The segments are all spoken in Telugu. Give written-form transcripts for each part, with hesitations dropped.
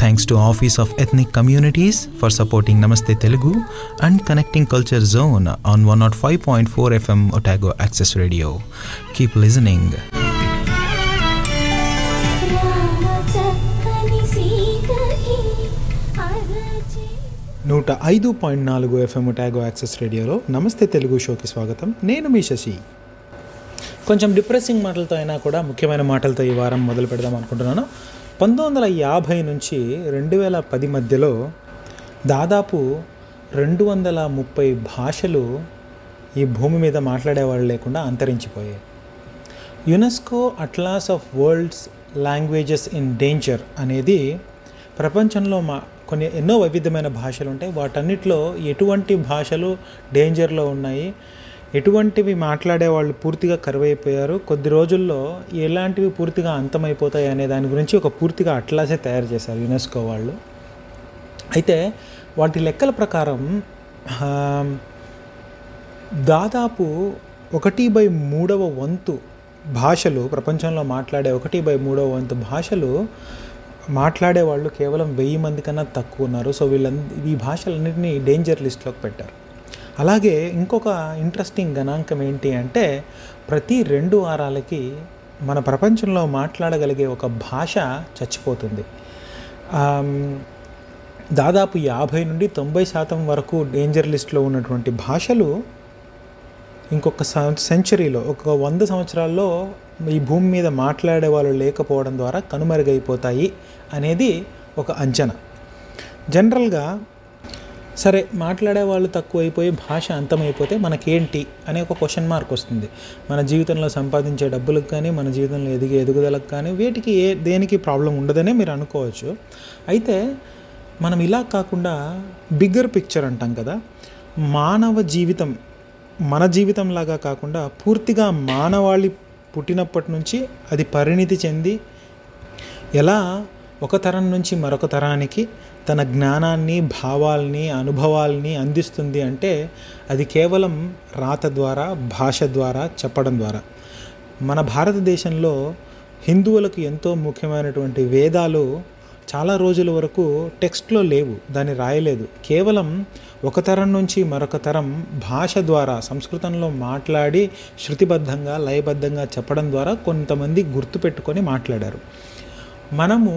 Thanks to Office of Ethnic Communities for supporting Namaste Telugu and connecting Culture Zone on 105.4 FM Otago Access Radio. Keep listening. నూట 105.4 FM Otago Access రేడియోలో నమస్తే తెలుగు షోకి స్వాగతం. నేను మీ శశి. కొంచెం డిప్రెసింగ్ మాటలతో అయినా కూడా ముఖ్యమైన మాటలతో ఈ వారం మొదలు పెడదాం అనుకుంటున్నాను. 1950 నుంచి 2010 మధ్యలో దాదాపు 230 భాషలు ఈ భూమి మీద మాట్లాడేవాళ్ళు లేకుండా అంతరించిపోయాయి. UNESCO atlas of world's languages in danger అనేది ప్రపంచంలో కొన్ని ఎన్నో వైవిధ్యమైన భాషలు ఉంటాయి. వాటన్నిటిలో ఎటువంటి భాషలు డేంజర్లో ఉన్నాయి, ఎటువంటివి మాట్లాడే వాళ్ళు పూర్తిగా కరువైపోయారు, కొద్ది రోజుల్లో ఎలాంటివి పూర్తిగా అంతమైపోతాయి అనే దాని గురించి ఒక పూర్తిగా అట్లాసే తయారు చేశారు యునెస్కో వాళ్ళు. అయితే వాటి లెక్కల ప్రకారం దాదాపు 1/3 భాషలు ప్రపంచంలో మాట్లాడే 1/3 భాషలు మాట్లాడేవాళ్ళు కేవలం 1000 మంది కన్నా తక్కువ ఉన్నారు. సో ఈ భాషలన్నింటినీ డేంజర్ లిస్ట్లోకి పెట్టారు. అలాగే ఇంకొక ఇంట్రెస్టింగ్ గణాంకం ఏంటి అంటే, ప్రతి 2 వారాలకి మన ప్రపంచంలో మాట్లాడగలిగే ఒక భాష చచ్చిపోతుంది. దాదాపు 50-90% వరకు డేంజర్ లిస్ట్లో ఉన్నటువంటి భాషలు ఇంకొక సెంచరీలో, ఒక 100 సంవత్సరాల్లో ఈ భూమి మీద మాట్లాడే వాళ్ళు లేకపోవడం ద్వారా కనుమరుగైపోతాయి అనేది ఒక అంచనా. జనరల్గా సరే, మాట్లాడే వాళ్ళు తక్కువైపోయి భాష అంతమైపోతే మనకేంటి అనే ఒక క్వశ్చన్ మార్క్ వస్తుంది. మన జీవితంలో సంపాదించే డబ్బులకు కానీ, మన జీవితంలో ఎదుగుదలకు కానీ వీటికి దేనికి ప్రాబ్లం ఉండదనే మీరు అనుకోవచ్చు. అయితే మనం ఇలా కాకుండా బిగ్గర్ పిక్చర్ అంటాం కదా, మానవ జీవితం మన జీవితంలాగా కాకుండా పూర్తిగా మానవాళి పుట్టినప్పటి నుంచి అది పరిణితి చెంది ఎలా ఒక తరం నుంచి మరొక తరానికి తన జ్ఞానాన్ని, భావాల్ని, అనుభవాల్ని అందిస్తుంది అంటే అది కేవలం రాత ద్వారా, భాష ద్వారా, చెప్పడం ద్వారా. మన భారతదేశంలో హిందువులకు ఎంతో ముఖ్యమైనటువంటి వేదాలు చాలా రోజుల వరకు టెక్స్ట్లో లేవు, దాన్ని రాయలేదు. కేవలం ఒక తరం నుంచి మరొక తరం భాష ద్వారా సంస్కృతంలో మాట్లాడి శృతిబద్ధంగా, లయబద్ధంగా చెప్పడం ద్వారా కొంతమంది గుర్తుపెట్టుకొని మాట్లాడారు. మనము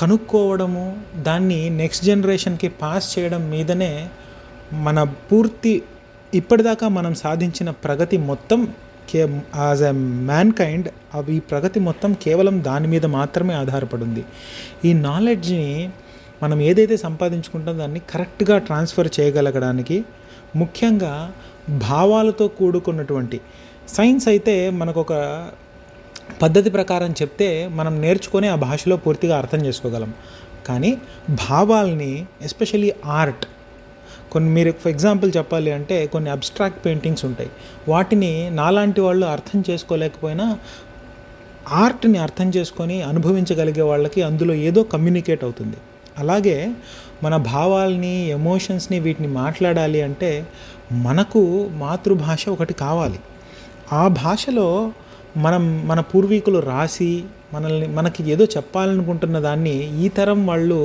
కనుక్కోవడము, దాన్ని నెక్స్ట్ జనరేషన్కి పాస్ చేయడం మీదనే మన పూర్తి ఇప్పటిదాకా మనం సాధించిన ప్రగతి మొత్తం, యాజ్ ఎ మ్యాన్ కైండ్ ఈ ప్రగతి మొత్తం కేవలం దాని మీద మాత్రమే ఆధారపడింది. ఈ నాలెడ్జ్ని మనం ఏదైతే సంపాదించుకుంటామో దాన్ని కరెక్ట్గా ట్రాన్స్ఫర్ చేయగలగడానికి, ముఖ్యంగా భావాలతో కూడుకున్నటువంటి సైన్స్ అయితే మనకు ఒక పద్ధతి ప్రకారం చెప్తే మనం నేర్చుకొని ఆ భాషలో పూర్తిగా అర్థం చేసుకోగలం. కానీ భావాల్ని, ఎస్పెషలీ ఆర్ట్, కొన్ని మీరు ఫర్ ఎగ్జాంపుల్ చెప్పాలి అంటే కొన్ని అబ్స్ట్రాక్ట్ పెయింటింగ్స్ ఉంటాయి, వాటిని నాలాంటి వాళ్ళు అర్థం చేసుకోలేకపోయినా ఆర్ట్ని అర్థం చేసుకొని అనుభవించగలిగే వాళ్ళకి అందులో ఏదో కమ్యూనికేట్ అవుతుంది. అలాగే మన భావాల్ని, ఎమోషన్స్ని, వీటిని మాట్లాడాలి అంటే మనకు మాతృభాష ఒకటి కావాలి. ఆ భాషలో మన పూర్వీకులు రాసి మనకి ఏదో చెప్పాలనుకుంటున్న దాన్ని ఈ తరం వాళ్ళు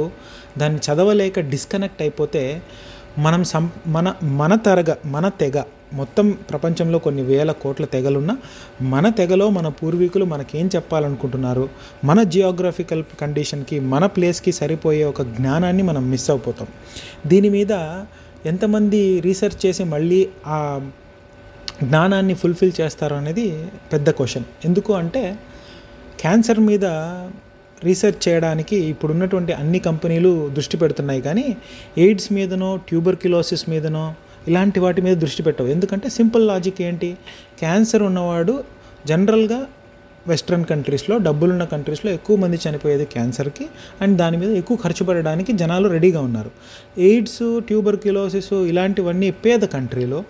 దాన్ని చదవలేక డిస్కనెక్ట్ అయిపోతే మనం మన తెగ మొత్తం ప్రపంచంలో కొన్ని వేల కోట్ల తెగలున్న మన తెగలో మన పూర్వీకులు మనకేం చెప్పాలనుకుంటున్నారు, మన జియోగ్రఫికల్ కండిషన్కి, మన ప్లేస్కి సరిపోయే ఒక జ్ఞానాన్ని మనం మిస్ అయిపోతాం. దీని మీద ఎంతమంది రీసెర్చ్ చేసి మళ్ళీ ఆ జ్ఞానాన్ని ఫుల్ఫిల్ చేస్తారు అనేది పెద్ద క్వశ్చన్. ఎందుకు అంటే క్యాన్సర్ మీద రీసెర్చ్ చేయడానికి ఇప్పుడున్నటువంటి అన్ని కంపెనీలు దృష్టి పెడుతున్నాయి, కానీ ఎయిడ్స్ మీదనో, ట్యూబర్క్యులోసిస్ మీదనో ఇలాంటి వాటి మీద దృష్టి పెట్టవు. ఎందుకంటే సింపుల్ లాజిక్ ఏంటి, క్యాన్సర్ ఉన్నవాడు జనరల్గా వెస్ట్రన్ కంట్రీస్లో, డబ్బులున్న కంట్రీస్లో ఎక్కువ మంది చనిపోయేది క్యాన్సర్కి, అండ్ దాని మీద ఎక్కువ ఖర్చు పెట్టడానికి జనాలు రెడీగా ఉన్నారు. ఎయిడ్స్, ట్యూబర్క్యులోసిస్ ఇలాంటివన్నీ పేద కంట్రీలో,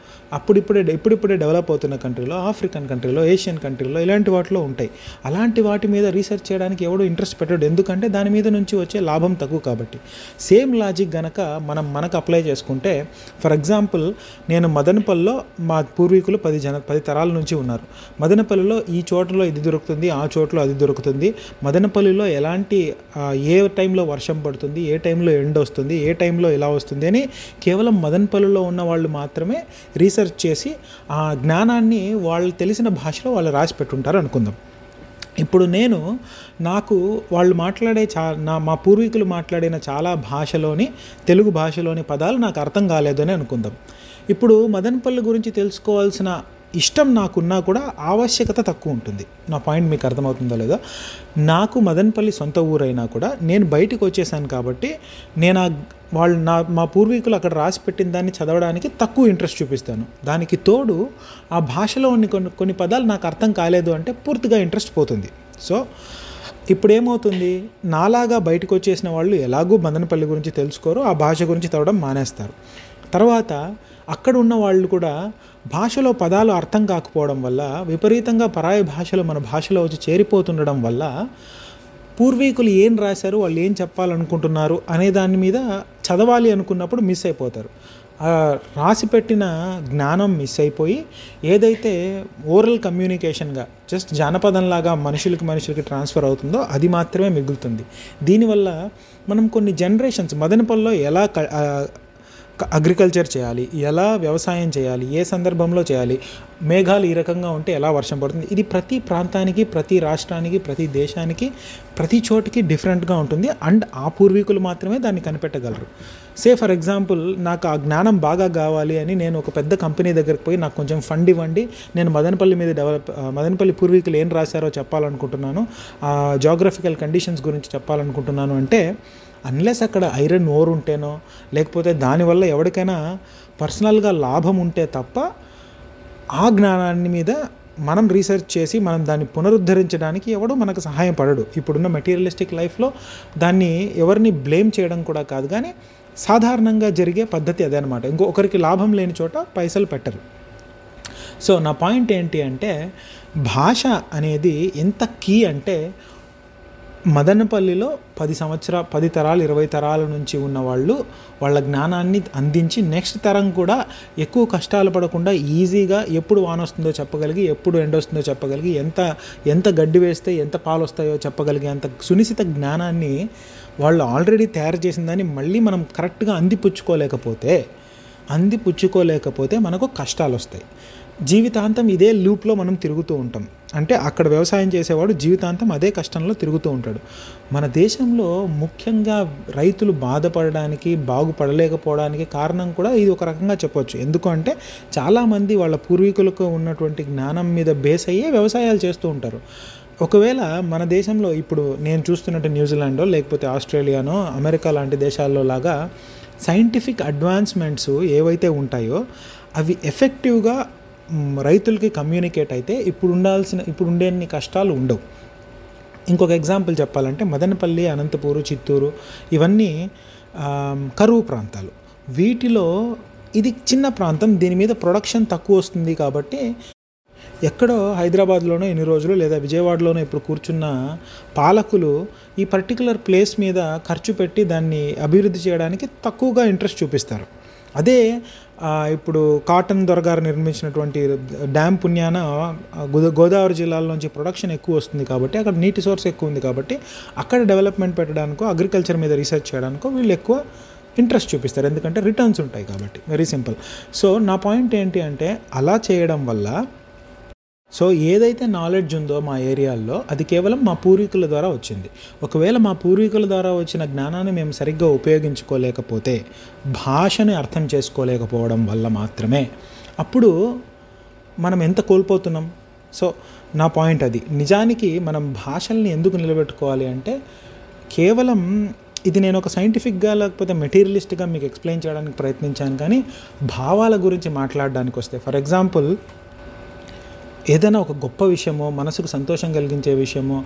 ఇప్పుడిప్పుడే డెవలప్ అవుతున్న కంట్రీలో, ఆఫ్రికన్ కంట్రీలో, ఏషియన్ కంట్రీలో ఇలాంటి వాటిలో ఉంటాయి. అలాంటి వాటి మీద రీసెర్చ్ చేయడానికి ఎవడో ఇంట్రెస్ట్ పెట్టాడు, ఎందుకంటే దాని మీద నుంచి వచ్చే లాభం తక్కువ కాబట్టి. సేమ్ లాజిక్ గనక మనకు అప్లై చేసుకుంటే, ఫర్ ఎగ్జాంపుల్ నేను మదనపల్లిలో, మా పూర్వీకులు 10 తరాల నుంచి ఉన్నారు, మదనపల్లిలో ఈ చోటలో ఇది దొరుకుతుంది, ఆ చోట్లో అది దొరుకుతుంది, మదనపల్లిలో ఎలాంటి ఏ టైంలో వర్షం పడుతుంది, ఏ టైంలో ఎండ వస్తుంది, ఏ టైంలో ఇలా వస్తుంది అని కేవలం మదనపల్లిలో ఉన్న వాళ్ళు మాత్రమే రీసెర్చ్ చేసి ఆ జ్ఞానాన్ని వాళ్ళు తెలిసిన భాషలో వాళ్ళు రాసి పెట్టుంటారు అనుకుందాం. ఇప్పుడు నాకు వాళ్ళు మాట్లాడే మా పూర్వీకులు మాట్లాడిన చాలా భాషలోని, తెలుగు భాషలోని పదాలు నాకు అర్థం కాలేదని అనుకుందాం. ఇప్పుడు మదనపల్లి గురించి తెలుసుకోవాల్సిన ఇష్టం నాకున్నా కూడా ఆవశ్యకత తక్కువ ఉంటుంది. నా పాయింట్ మీకు అర్థమవుతుందో లేదో, నాకు మదనపల్లి సొంత ఊరైనా కూడా నేను బయటకు వచ్చేసాను కాబట్టి నేను మా పూర్వీకులు అక్కడ రాసి పెట్టిన దాన్ని చదవడానికి తక్కువ ఇంట్రెస్ట్ చూపిస్తాను. దానికి తోడు ఆ భాషలో ఉన్న కొన్ని పదాలు నాకు అర్థం కాలేదు అంటే పూర్తిగా ఇంట్రెస్ట్ పోతుంది. సో ఇప్పుడేమవుతుంది, నాలాగా బయటకు వచ్చేసిన వాళ్ళు ఎలాగూ మదనపల్లి గురించి తెలుసుకోరు, ఆ భాష గురించి చదవడం మానేస్తారు. తర్వాత అక్కడ ఉన్న వాళ్ళు కూడా భాషలో పదాలు అర్థం కాకపోవడం వల్ల, విపరీతంగా పరాయి భాషలు మన భాషలో వచ్చి చేరిపోతుండడం వల్ల, పూర్వీకులు ఏం రాశారు, వాళ్ళు ఏం చెప్పాలనుకుంటున్నారు అనే దాని మీద చదవాలి అనుకున్నప్పుడు మిస్ అయిపోతారు. రాసి పెట్టిన జ్ఞానం మిస్ అయిపోయి ఏదైతే ఓరల్ కమ్యూనికేషన్గా జస్ట్ జానపదంలాగా మనుషులకి ట్రాన్స్ఫర్ అవుతుందో అది మాత్రమే మిగులుతుంది. దీనివల్ల మనం కొన్ని జనరేషన్స్ మదనపల్లిలో ఎలా అగ్రికల్చర్ చేయాలి, ఎలా వ్యవసాయం చేయాలి, ఏ సందర్భంలో చేయాలి, మేఘాలు ఈ రకంగా ఉంటే ఎలా వర్షం పడుతుంది, ఇది ప్రతి ప్రాంతానికి, ప్రతి రాష్ట్రానికి, ప్రతి దేశానికి, ప్రతి చోటికి డిఫరెంట్గా ఉంటుంది. అండ్ ఆ పూర్వీకులు మాత్రమే దాన్ని కనిపెట్టగలరు. సే ఫర్ ఎగ్జాంపుల్, నాకు ఆ జ్ఞానం బాగా కావాలి అని నేను ఒక పెద్ద కంపెనీ దగ్గరికి పోయి నాకు కొంచెం ఫండ్ ఇవ్వండి, నేను మదనపల్లి పూర్వీకులు ఏం రాశారో చెప్పాలనుకుంటున్నాను, జాగ్రఫికల్ కండిషన్స్ గురించి చెప్పాలనుకుంటున్నాను అంటే, అన్లెస్ అక్కడ ఐరన్ ఓర్ ఉంటేనో లేకపోతే దానివల్ల ఎవరికైనా పర్సనల్గా లాభం ఉంటే తప్ప ఆ జ్ఞానాన్ని మీద మనం రీసెర్చ్ చేసి మనం దాన్ని పునరుద్ధరించడానికి ఎవడూ మనకు సహాయం పడడు. ఇప్పుడున్న మెటీరియలిస్టిక్ లైఫ్లో దాన్ని ఎవరిని బ్లేమ్ చేయడం కూడా కాదు, కానీ సాధారణంగా జరిగే పద్ధతి అదే అనమాట. ఇంకొకరికి లాభం లేని చోట పైసలు పెట్టరు. సో నా పాయింట్ ఏంటి అంటే, భాష అనేది ఎంత కీ అంటే, మదనపల్లిలో 10 తరాలు, 20 తరాల నుంచి ఉన్నవాళ్ళు వాళ్ళ జ్ఞానాన్ని అందించి నెక్స్ట్ తరం కూడా ఎక్కువ కష్టాలు పడకుండా ఈజీగా ఎప్పుడు వాన వస్తుందో చెప్పగలిగి, ఎప్పుడు ఎండ వస్తుందో చెప్పగలిగి, ఎంత గడ్డి వేస్తే ఎంత పాలు వస్తాయో చెప్పగలిగే అంత సునిశ్చిత జ్ఞానాన్ని వాళ్ళు ఆల్రెడీ తయారు చేసిందని మళ్ళీ మనం కరెక్ట్గా అందిపుచ్చుకోలేకపోతే మనకు కష్టాలు వస్తాయి. జీవితాంతం ఇదే లూప్లో మనం తిరుగుతూ ఉంటాం. అంటే అక్కడ వ్యవసాయం చేసేవాడు జీవితాంతం అదే కష్టంలో తిరుగుతూ ఉంటాడు. మన దేశంలో ముఖ్యంగా రైతులు బాధపడడానికి, బాగుపడలేకపోవడానికి కారణం కూడా ఇది ఒక రకంగా చెప్పవచ్చు. ఎందుకంటే చాలామంది వాళ్ళ పూర్వీకులకు ఉన్నటువంటి జ్ఞానం మీద బేస్ అయ్యే వ్యవసాయాలు చేస్తూ ఉంటారు. ఒకవేళ మన దేశంలో ఇప్పుడు నేను చూస్తున్నట్టు న్యూజిలాండో లేకపోతే ఆస్ట్రేలియానో, అమెరికా లాంటి దేశాల్లో లాగా సైంటిఫిక్ అడ్వాన్స్మెంట్స్ ఏవైతే ఉంటాయో అవి ఎఫెక్టివ్గా రైతులకి కమ్యూనికేట్ అయితే ఇప్పుడు ఉండేన్ని కష్టాలు ఉండవు. ఇంకొక ఎగ్జాంపుల్ చెప్పాలంటే, మదనపల్లి, అనంతపూరు, చిత్తూరు ఇవన్నీ కరువు ప్రాంతాలు. వీటిలో ఇది చిన్న ప్రాంతం, దీని మీద ప్రొడక్షన్ తక్కువ వస్తుంది కాబట్టి ఎక్కడో హైదరాబాద్లోనో ఇన్ని రోజులు, లేదా విజయవాడలోనో ఇప్పుడు కూర్చున్న పాలకులు ఈ పర్టికులర్ ప్లేస్ మీద ఖర్చు పెట్టి దాన్ని అభివృద్ధి చేయడానికి తక్కువగా ఇంట్రెస్ట్ చూపిస్తారు. అదే ఇప్పుడు కాటన్ దొరగారు నిర్మించినటువంటి డ్యామ్ పుణ్యాన గోదావరి జిల్లాల నుంచి ప్రొడక్షన్ ఎక్కువ వస్తుంది కాబట్టి, అక్కడ నీటి సోర్స్ ఎక్కువ ఉంది కాబట్టి, అక్కడ డెవలప్మెంట్ పెట్టడానికో, అగ్రికల్చర్ మీద రీసెర్చ్ చేయడానికో వీళ్ళు ఎక్కువ ఇంట్రెస్ట్ చూపిస్తారు, ఎందుకంటే రిటర్న్స్ ఉంటాయి కాబట్టి. Very simple. సో నా పాయింట్ ఏంటి అంటే, అలా చేయడం వల్ల ఏదైతే నాలెడ్జ్ ఉందో మా ఏరియాల్లో అది కేవలం మా పూర్వీకుల ద్వారా వచ్చింది. ఒకవేళ మా పూర్వీకుల ద్వారా వచ్చిన జ్ఞానాన్ని మేము సరిగ్గా ఉపయోగించుకోలేకపోతే, భాషని అర్థం చేసుకోలేకపోవడం వల్ల మాత్రమే, అప్పుడు మనం ఎంత కోల్పోతున్నాం. సో నా పాయింట్ అది. నిజానికి మనం భాషల్ని ఎందుకు నిలబెట్టుకోవాలి అంటే, కేవలం ఇది నేను ఒక సైంటిఫిక్గా లేకపోతే మెటీరియలిస్ట్గా మీకు ఎక్స్ప్లెయిన్ చేయడానికి ప్రయత్నించాను, కానీ భావాల గురించి మాట్లాడడానికి వస్తే, ఫర్ ఎగ్జాంపుల్ ఏదైనా ఒక గొప్ప విషయమో, మనసుకు సంతోషం కలిగించే విషయమో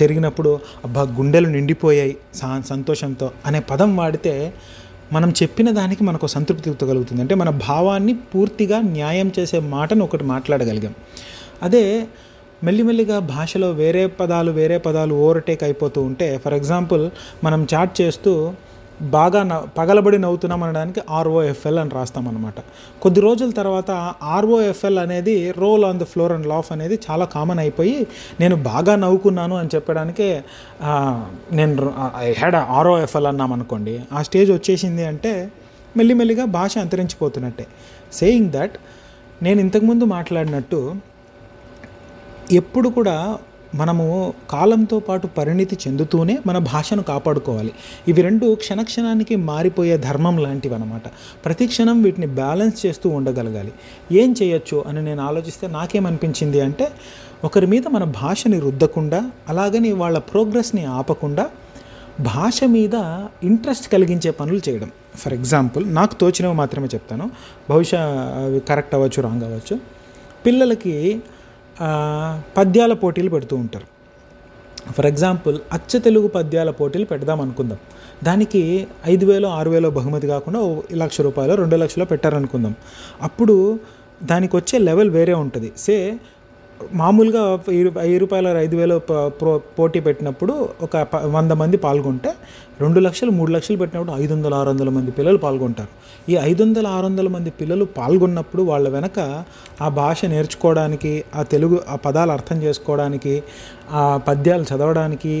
జరిగినప్పుడు అబ్బా గుండెలు నిండిపోయాయి సంతోషంతో అనే పదం వాడితే మనం చెప్పిన దానికి మనకు సంతృప్తి కలుగుతుంది. అంటే మన భావాన్ని పూర్తిగా న్యాయం చేసే మాటను ఒకటి మాట్లాడగలిగాం. అదే మెల్లిమెల్లిగా భాషలో వేరే పదాలు ఓవర్టేక్ అయిపోతూ ఉంటే, ఫర్ ఎగ్జాంపుల్ మనం చాట్ చేస్తూ బాగా పగలబడి నవ్వుతున్నాం అనడానికి ROFL అని రాస్తామన్నమాట. కొద్ది రోజుల తర్వాత ROFL అనేది roll on the floor and laugh అనేది చాలా కామన్ అయిపోయి, నేను బాగా నవ్వుకున్నాను అని చెప్పడానికే నేను ఐ హ్యాడ్ ROFL అన్నామనుకోండి, ఆ స్టేజ్ వచ్చేసింది అంటే మెల్లిమెల్లిగా భాష అంతరించిపోతున్నట్టే. సేయింగ్ దట్, నేను ఇంతకుముందు మాట్లాడినట్టు ఎప్పుడు కూడా మనము కాలంతో పాటు పరిణితి చెందుతూనే మన భాషను కాపాడుకోవాలి. ఇవి రెండు క్షణక్షణానికి మారిపోయే ధర్మం లాంటివి అన్నమాట. ప్రతి క్షణం వీటిని బ్యాలెన్స్ చేస్తూ ఉండగలగాలి. ఏం చేయొచ్చు అని నేను ఆలోచిస్తే నాకేమనిపించింది అంటే, ఒకరి మీద మన భాషని రుద్దకుండా, అలాగని వాళ్ళ ప్రోగ్రెస్ని ఆపకుండా, భాష మీద ఇంట్రెస్ట్ కలిగించే పనులు చేయడం. ఫర్ ఎగ్జాంపుల్, నాకు తోచినవి మాత్రమే చెప్తాను, బహుశా అవి కరెక్ట్ అవ్వచ్చు, రాంగ్ అవ్వచ్చు. పిల్లలకి పద్యాల పోటీలు పెడుతూ ఉంటారు. ఫర్ ఎగ్జాంపుల్, అచ్చ తెలుగు పద్యాల పోటీలు పెడదాం అనుకుందాం. దానికి 5,000-6,000 బహుమతి కాకుండా 1,00,000 రూపాయలు 2,00,000 పెట్టారనుకుందాం. అప్పుడు దానికి వచ్చే లెవెల్ వేరే ఉంటుంది. మామూలుగా 5,000 పోటీ పెట్టినప్పుడు ఒక 100 మంది పాల్గొంటే, 2,00,000-3,00,000 పెట్టినప్పుడు 500-600 మంది పిల్లలు పాల్గొంటారు. ఈ 500-600 మంది పిల్లలు పాల్గొన్నప్పుడు వాళ్ళ వెనక ఆ భాష నేర్చుకోవడానికి, ఆ తెలుగు ఆ పదాలు అర్థం చేసుకోవడానికి, ఆ పద్యాలు చదవడానికి,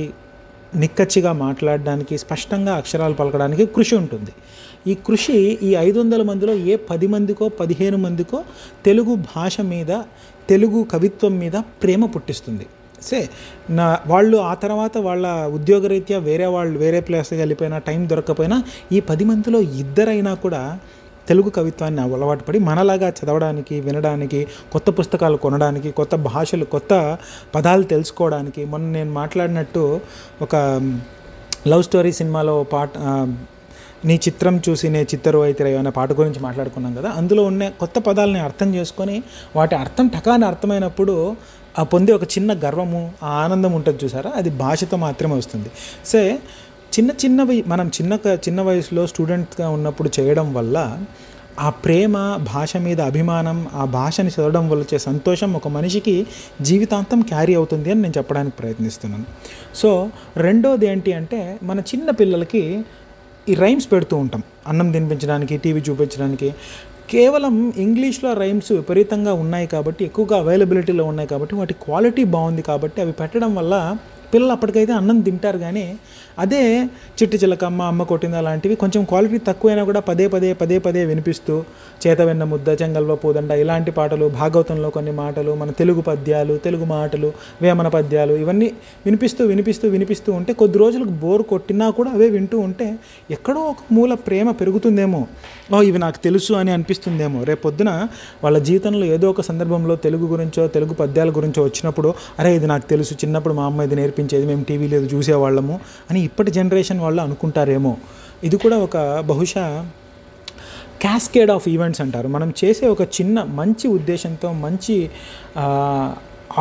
నిక్కచ్చిగా మాట్లాడడానికి, స్పష్టంగా అక్షరాలు పలకడానికి కృషి ఉంటుంది. ఈ కృషి ఈ 500 మందిలో ఏ 10 మందికో 15 మందికో తెలుగు భాష మీద, తెలుగు కవిత్వం మీద ప్రేమ పుట్టిస్తుంది. వాళ్ళు ఆ తర్వాత వాళ్ళ ఉద్యోగరీత్యా వేరే ప్లేస్కి వెళ్ళిపోయినా, టైం దొరకకపోయినా, ఈ 10 మందిలో ఇద్దరైనా కూడా తెలుగు కవిత్వాన్ని అలవాటు పడి మనలాగా చదవడానికి, వినడానికి, కొత్త పుస్తకాలు కొనడానికి, కొత్త భాషలు, కొత్త పదాలు తెలుసుకోవడానికి. మొన్న నేను మాట్లాడినట్టు ఒక లవ్ స్టోరీ సినిమాలో పాట, నీ చిత్రం చూసి నే చిత్తరువు అయితిరయ్యో అనే పాట గురించి మాట్లాడుకున్నాం కదా. అందులో ఉన్న కొత్త పదాలని అర్థం చేసుకొని వాటి అర్థం టకాని అర్థమైనప్పుడు ఆ పొందే ఒక చిన్న గర్వము, ఆ ఆనందం ఉంటుంది చూసారా, అది భాషతో మాత్రమే వస్తుంది. చిన్నవి మనం చిన్న వయసులో స్టూడెంట్గా ఉన్నప్పుడు చేయడం వల్ల ఆ ప్రేమ, భాష మీద అభిమానం, ఆ భాషని చదవడం వల్ల వచ్చే సంతోషం ఒక మనిషికి జీవితాంతం క్యారీ అవుతుంది అని నేను చెప్పడానికి ప్రయత్నిస్తున్నాను. రెండోది ఏంటి అంటే, మన చిన్న పిల్లలకి ఈ రైమ్స్ పెడుతూ ఉంటాం అన్నం తినిపించడానికి, టీవీ చూపించడానికి. కేవలం ఇంగ్లీష్లో రైమ్స్ విపరీతంగా ఉన్నాయి కాబట్టి, ఎక్కువగా అవైలబిలిటీలో ఉన్నాయి కాబట్టి, వాటి క్వాలిటీ బాగుంది కాబట్టి అవి పెట్టడం వల్ల పిల్లలు అప్పటికైతే అన్నం తింటారు. కానీ అదే చిట్టి చిలకమ్మ, అమ్మ కొట్టింది అలాంటివి కొంచెం క్వాలిటీ తక్కువైనా కూడా పదే పదే వినిపిస్తూ, చేత వెన్న ముద్ద, చెంగల్వ పూదండ ఇలాంటి పాటలు, భాగవతంలో కొన్ని మాటలు, మన తెలుగు పద్యాలు, తెలుగు మాటలు, వేమన పద్యాలు, ఇవన్నీ వినిపిస్తూ ఉంటే కొద్ది రోజులకు బోర్ కొట్టినా కూడా అవే వింటూ ఉంటే ఎక్కడో ఒక మూల ప్రేమ పెరుగుతుందేమో, ఇవి నాకు తెలుసు అని అనిపిస్తుందేమో. రేపొద్దున వాళ్ళ జీవితంలో ఏదో ఒక సందర్భంలో తెలుగు గురించో, తెలుగు పద్యాల గురించో వచ్చినప్పుడు, అరే ఇది నాకు తెలుసు, చిన్నప్పుడు మా అమ్మ ఇది నేర్పించేది, మేము టీవీలో చూసేవాళ్ళము అని ఇప్పటి జనరేషన్ వాళ్ళు అనుకుంటారేమో. ఇది కూడా ఒక బహుశా క్యాస్కేడ్ ఆఫ్ ఈవెంట్స్ అంటారు. మనం చేసే ఒక చిన్న మంచి ఉద్దేశంతో, మంచి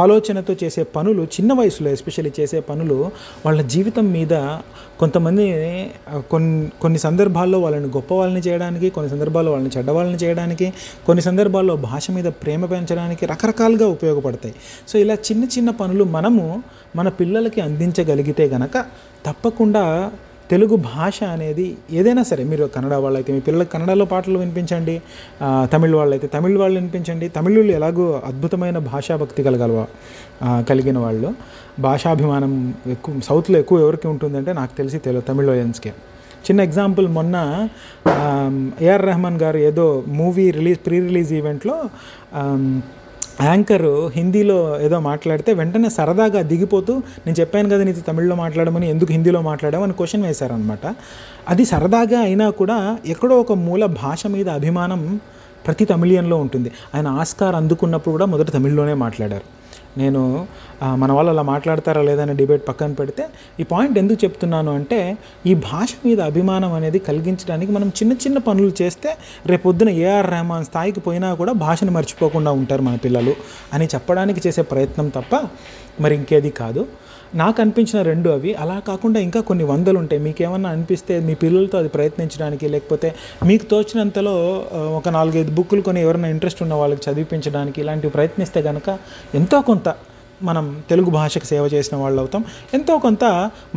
ఆలోచనతో చేసే పనులు, చిన్న వయసులో ఎస్పెషల్లీ చేసే పనులు వాళ్ళ జీవితం మీద కొంతమంది కొన్ని సందర్భాల్లో వాళ్ళని గొప్ప వాళ్ళని చేయడానికి, కొన్ని సందర్భాల్లో వాళ్ళని చెడ్డవాళ్ళని చేయడానికి, కొన్ని సందర్భాల్లో భాష మీద ప్రేమ పెంచడానికి రకరకాలుగా ఉపయోగపడతాయి. ఇలా చిన్న పనులు మనము మన పిల్లలకి అందించగలిగితే గనక తప్పకుండా తెలుగు భాష అనేది ఏదైనా సరే, మీరు కన్నడ వాళ్ళైతే మీ పిల్లలకు కన్నడలో పాటలు వినిపించండి, తమిళ్ వాళ్ళైతే తమిళ్ వినిపించండి. తమిళులు ఎలాగో అద్భుతమైన భాషాభక్తి కలిగిన వాళ్ళు, భాషాభిమానం ఎక్కువ సౌత్లో ఎక్కువ ఎవరికి ఉంటుందంటే నాకు తెలిసి తమిళోయన్స్కే. చిన్న ఎగ్జాంపుల్, మొన్న ఏఆర్ రెహమాన్ గారు ఏదో మూవీ ప్రీ రిలీజ్ ఈవెంట్లో యాంకరు హిందీలో ఏదో మాట్లాడితే వెంటనే సరదాగా దిగిపోతూ, నేను చెప్పాను కదా నీతో తమిళ్లో మాట్లాడమని, ఎందుకు హిందీలో మాట్లాడామని క్వశ్చన్ వేశారనమాట. అది సరదాగా అయినా కూడా ఎక్కడో ఒక మూల భాష మీద అభిమానం ప్రతి తమిళియన్లో ఉంటుంది. ఆయన ఆస్కార్ అందుకున్నప్పుడు కూడా మొదట తమిళ్లోనే మాట్లాడారు. నేను మన వాళ్ళు అలా మాట్లాడతారా లేదనే డిబేట్ పక్కన పెడితే, ఈ పాయింట్ ఎందుకు చెప్తున్నాను అంటే ఈ భాష మీద అభిమానం అనేది కలిగించడానికి మనం చిన్న చిన్న పనులు చేస్తే రేపొద్దున ఏఆర్ రెహమాన్ స్థాయికి పోయినా కూడా భాషను మర్చిపోకుండా ఉంటారు మన పిల్లలు అని చెప్పడానికి చేసే ప్రయత్నం తప్ప మరి ఇంకేది కాదు. నాకు అనిపించిన రెండు అవి. అలా కాకుండా ఇంకా కొన్ని వందలు ఉంటాయి. మీకేమన్నా అనిపిస్తే మీ పిల్లలతో అది ప్రయత్నించడానికి, లేకపోతే మీకు తోచినంతలో ఒక 4-5 బుక్కులు కొని ఎవరైనా ఇంట్రెస్ట్ ఉన్న వాళ్ళకి చదివించడానికి ఇలాంటివి ప్రయత్నిస్తే కనుక ఎంతో కొంత మనం తెలుగు భాషకు సేవ చేసిన వాళ్ళు అవుతాం. ఎంతో కొంత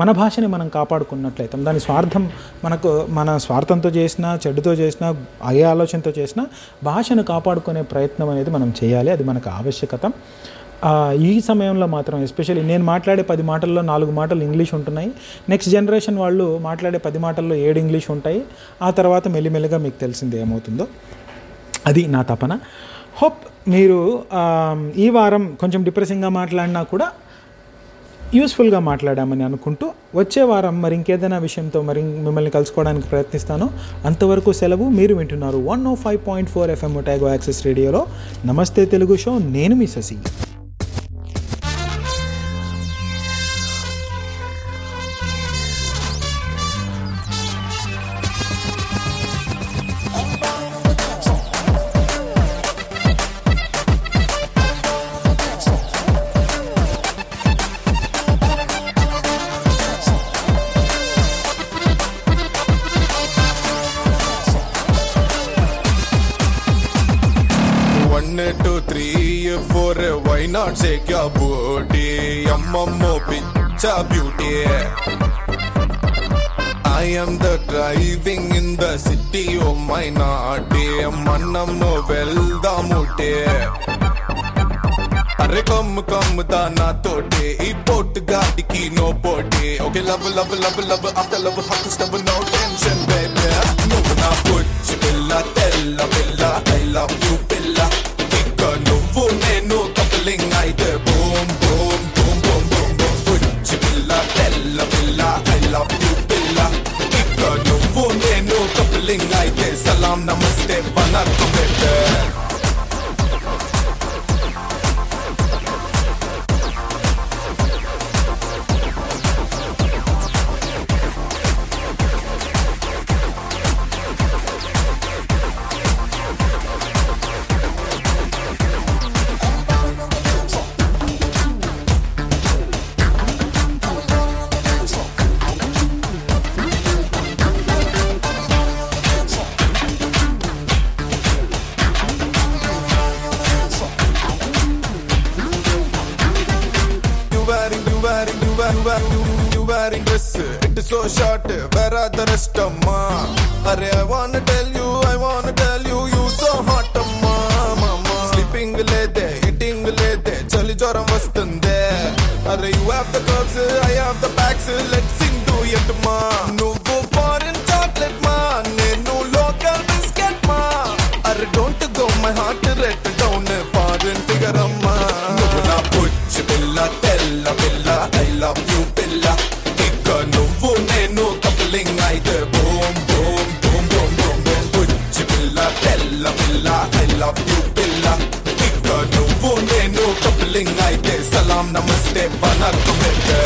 మన భాషని మనం కాపాడుకున్నట్లయితాం. దాని స్వార్థం మనకు, మన స్వార్థంతో చేసినా, చెడుతో చేసినా, అయ్యే ఆలోచనతో చేసినా భాషను కాపాడుకునే ప్రయత్నం అనేది మనం చేయాలి. అది మనకు ఆవశ్యకత. ఈ సమయంలో మాత్రం ఎస్పెషల్లీ నేను మాట్లాడే 10 మాటల్లో 4 మాటలు ఇంగ్లీష్ ఉంటున్నాయి. నెక్స్ట్ జనరేషన్ వాళ్ళు మాట్లాడే 10 మాటల్లో 7 ఇంగ్లీష్ ఉంటాయి. ఆ తర్వాత మెల్లిమెల్లిగా మీకు తెలిసింది ఏమవుతుందో. అది నా తపన. హోప్ మీరు ఈ వారం కొంచెం డిప్రెసింగ్గా మాట్లాడినా కూడా యూస్ఫుల్గా మాట్లాడామని అనుకుంటూ వచ్చే వారం మరి ఇంకేదైనా విషయంతో మరి మిమ్మల్ని కలుసుకోవడానికి ప్రయత్నిస్తాను. అంతవరకు సెలవు. మీరు వింటున్నారు 105.4 FM Otago Access రేడియోలో నమస్తే తెలుగు షో. నేను మీ Shashi. Take your booty, your mama picture beauty. I am the driving in the city, oh my naughty, manam no velda mutte. Arre come come dana tote, ee pot gaadi ki no pote. Okay love love love love, after love have to stop, no tension baby. No na puchi bella tella bella, I love you bella. Ikka no vune no. Ling aite boom boom boom boom boom boom puchi billa bella billa I love you billa ikka no phone no coupling aite salam namaste vanakkam betta so short where are the rest amma are I want to tell you you so hot amma mama sleeping late eating late chali joram vastundi are you have the curves I have the backs let's into it ma no go foreign chocolate ma no local biscuit ma are don't go my heart red down foreign figure amma na puch bella tella bella I love you bella no phone no coupling either boom boom boom boom boom boom puchi billa bella billa I love you billa ikka no phone no coupling either salam namaste vanakkam betta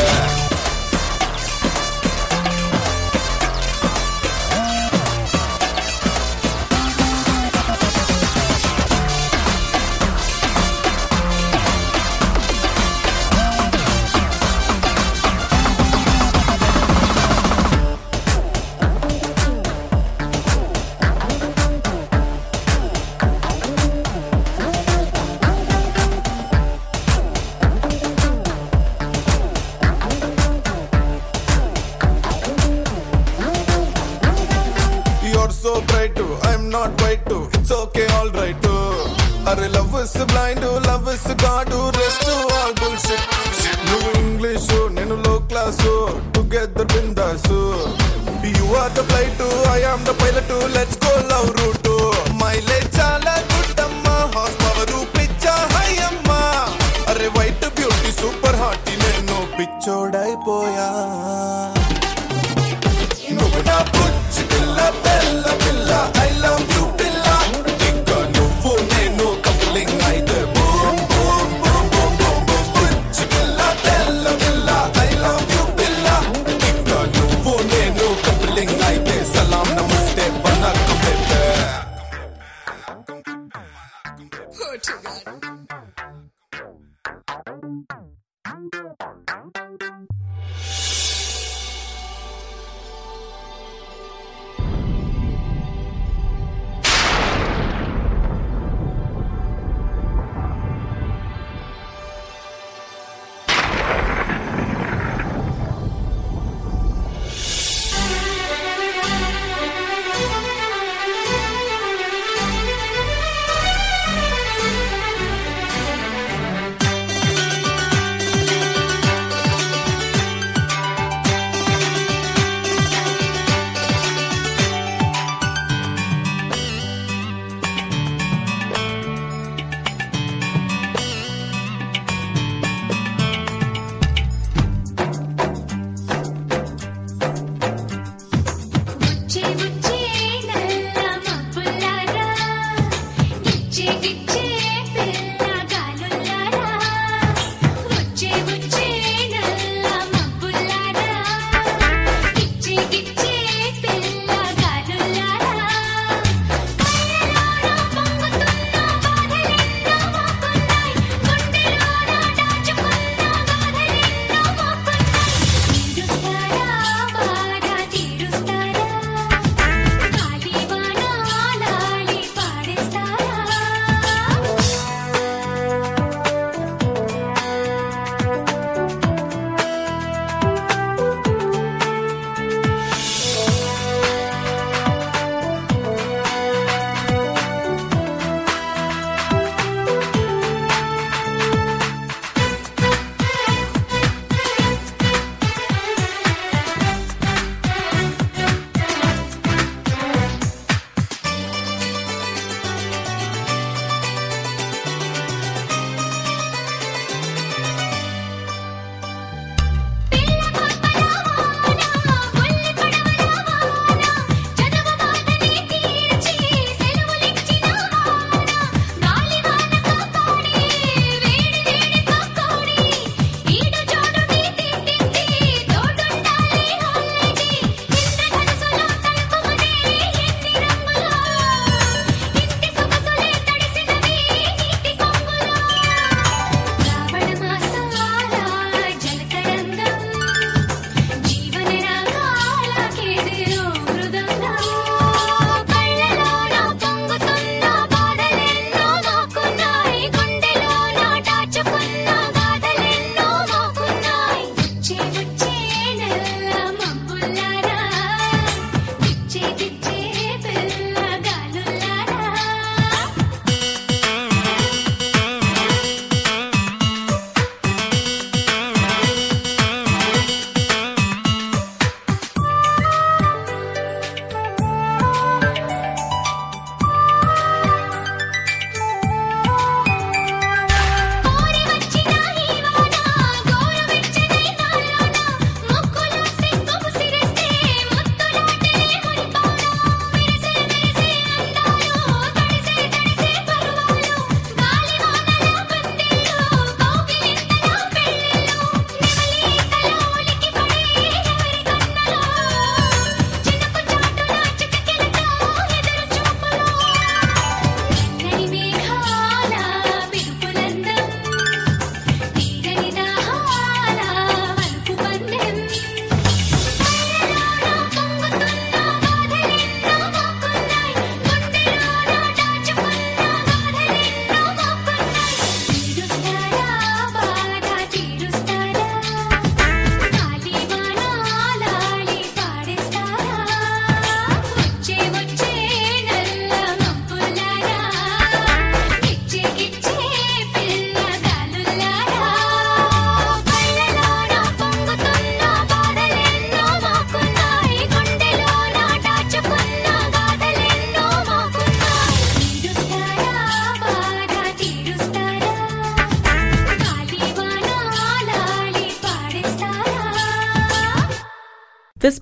This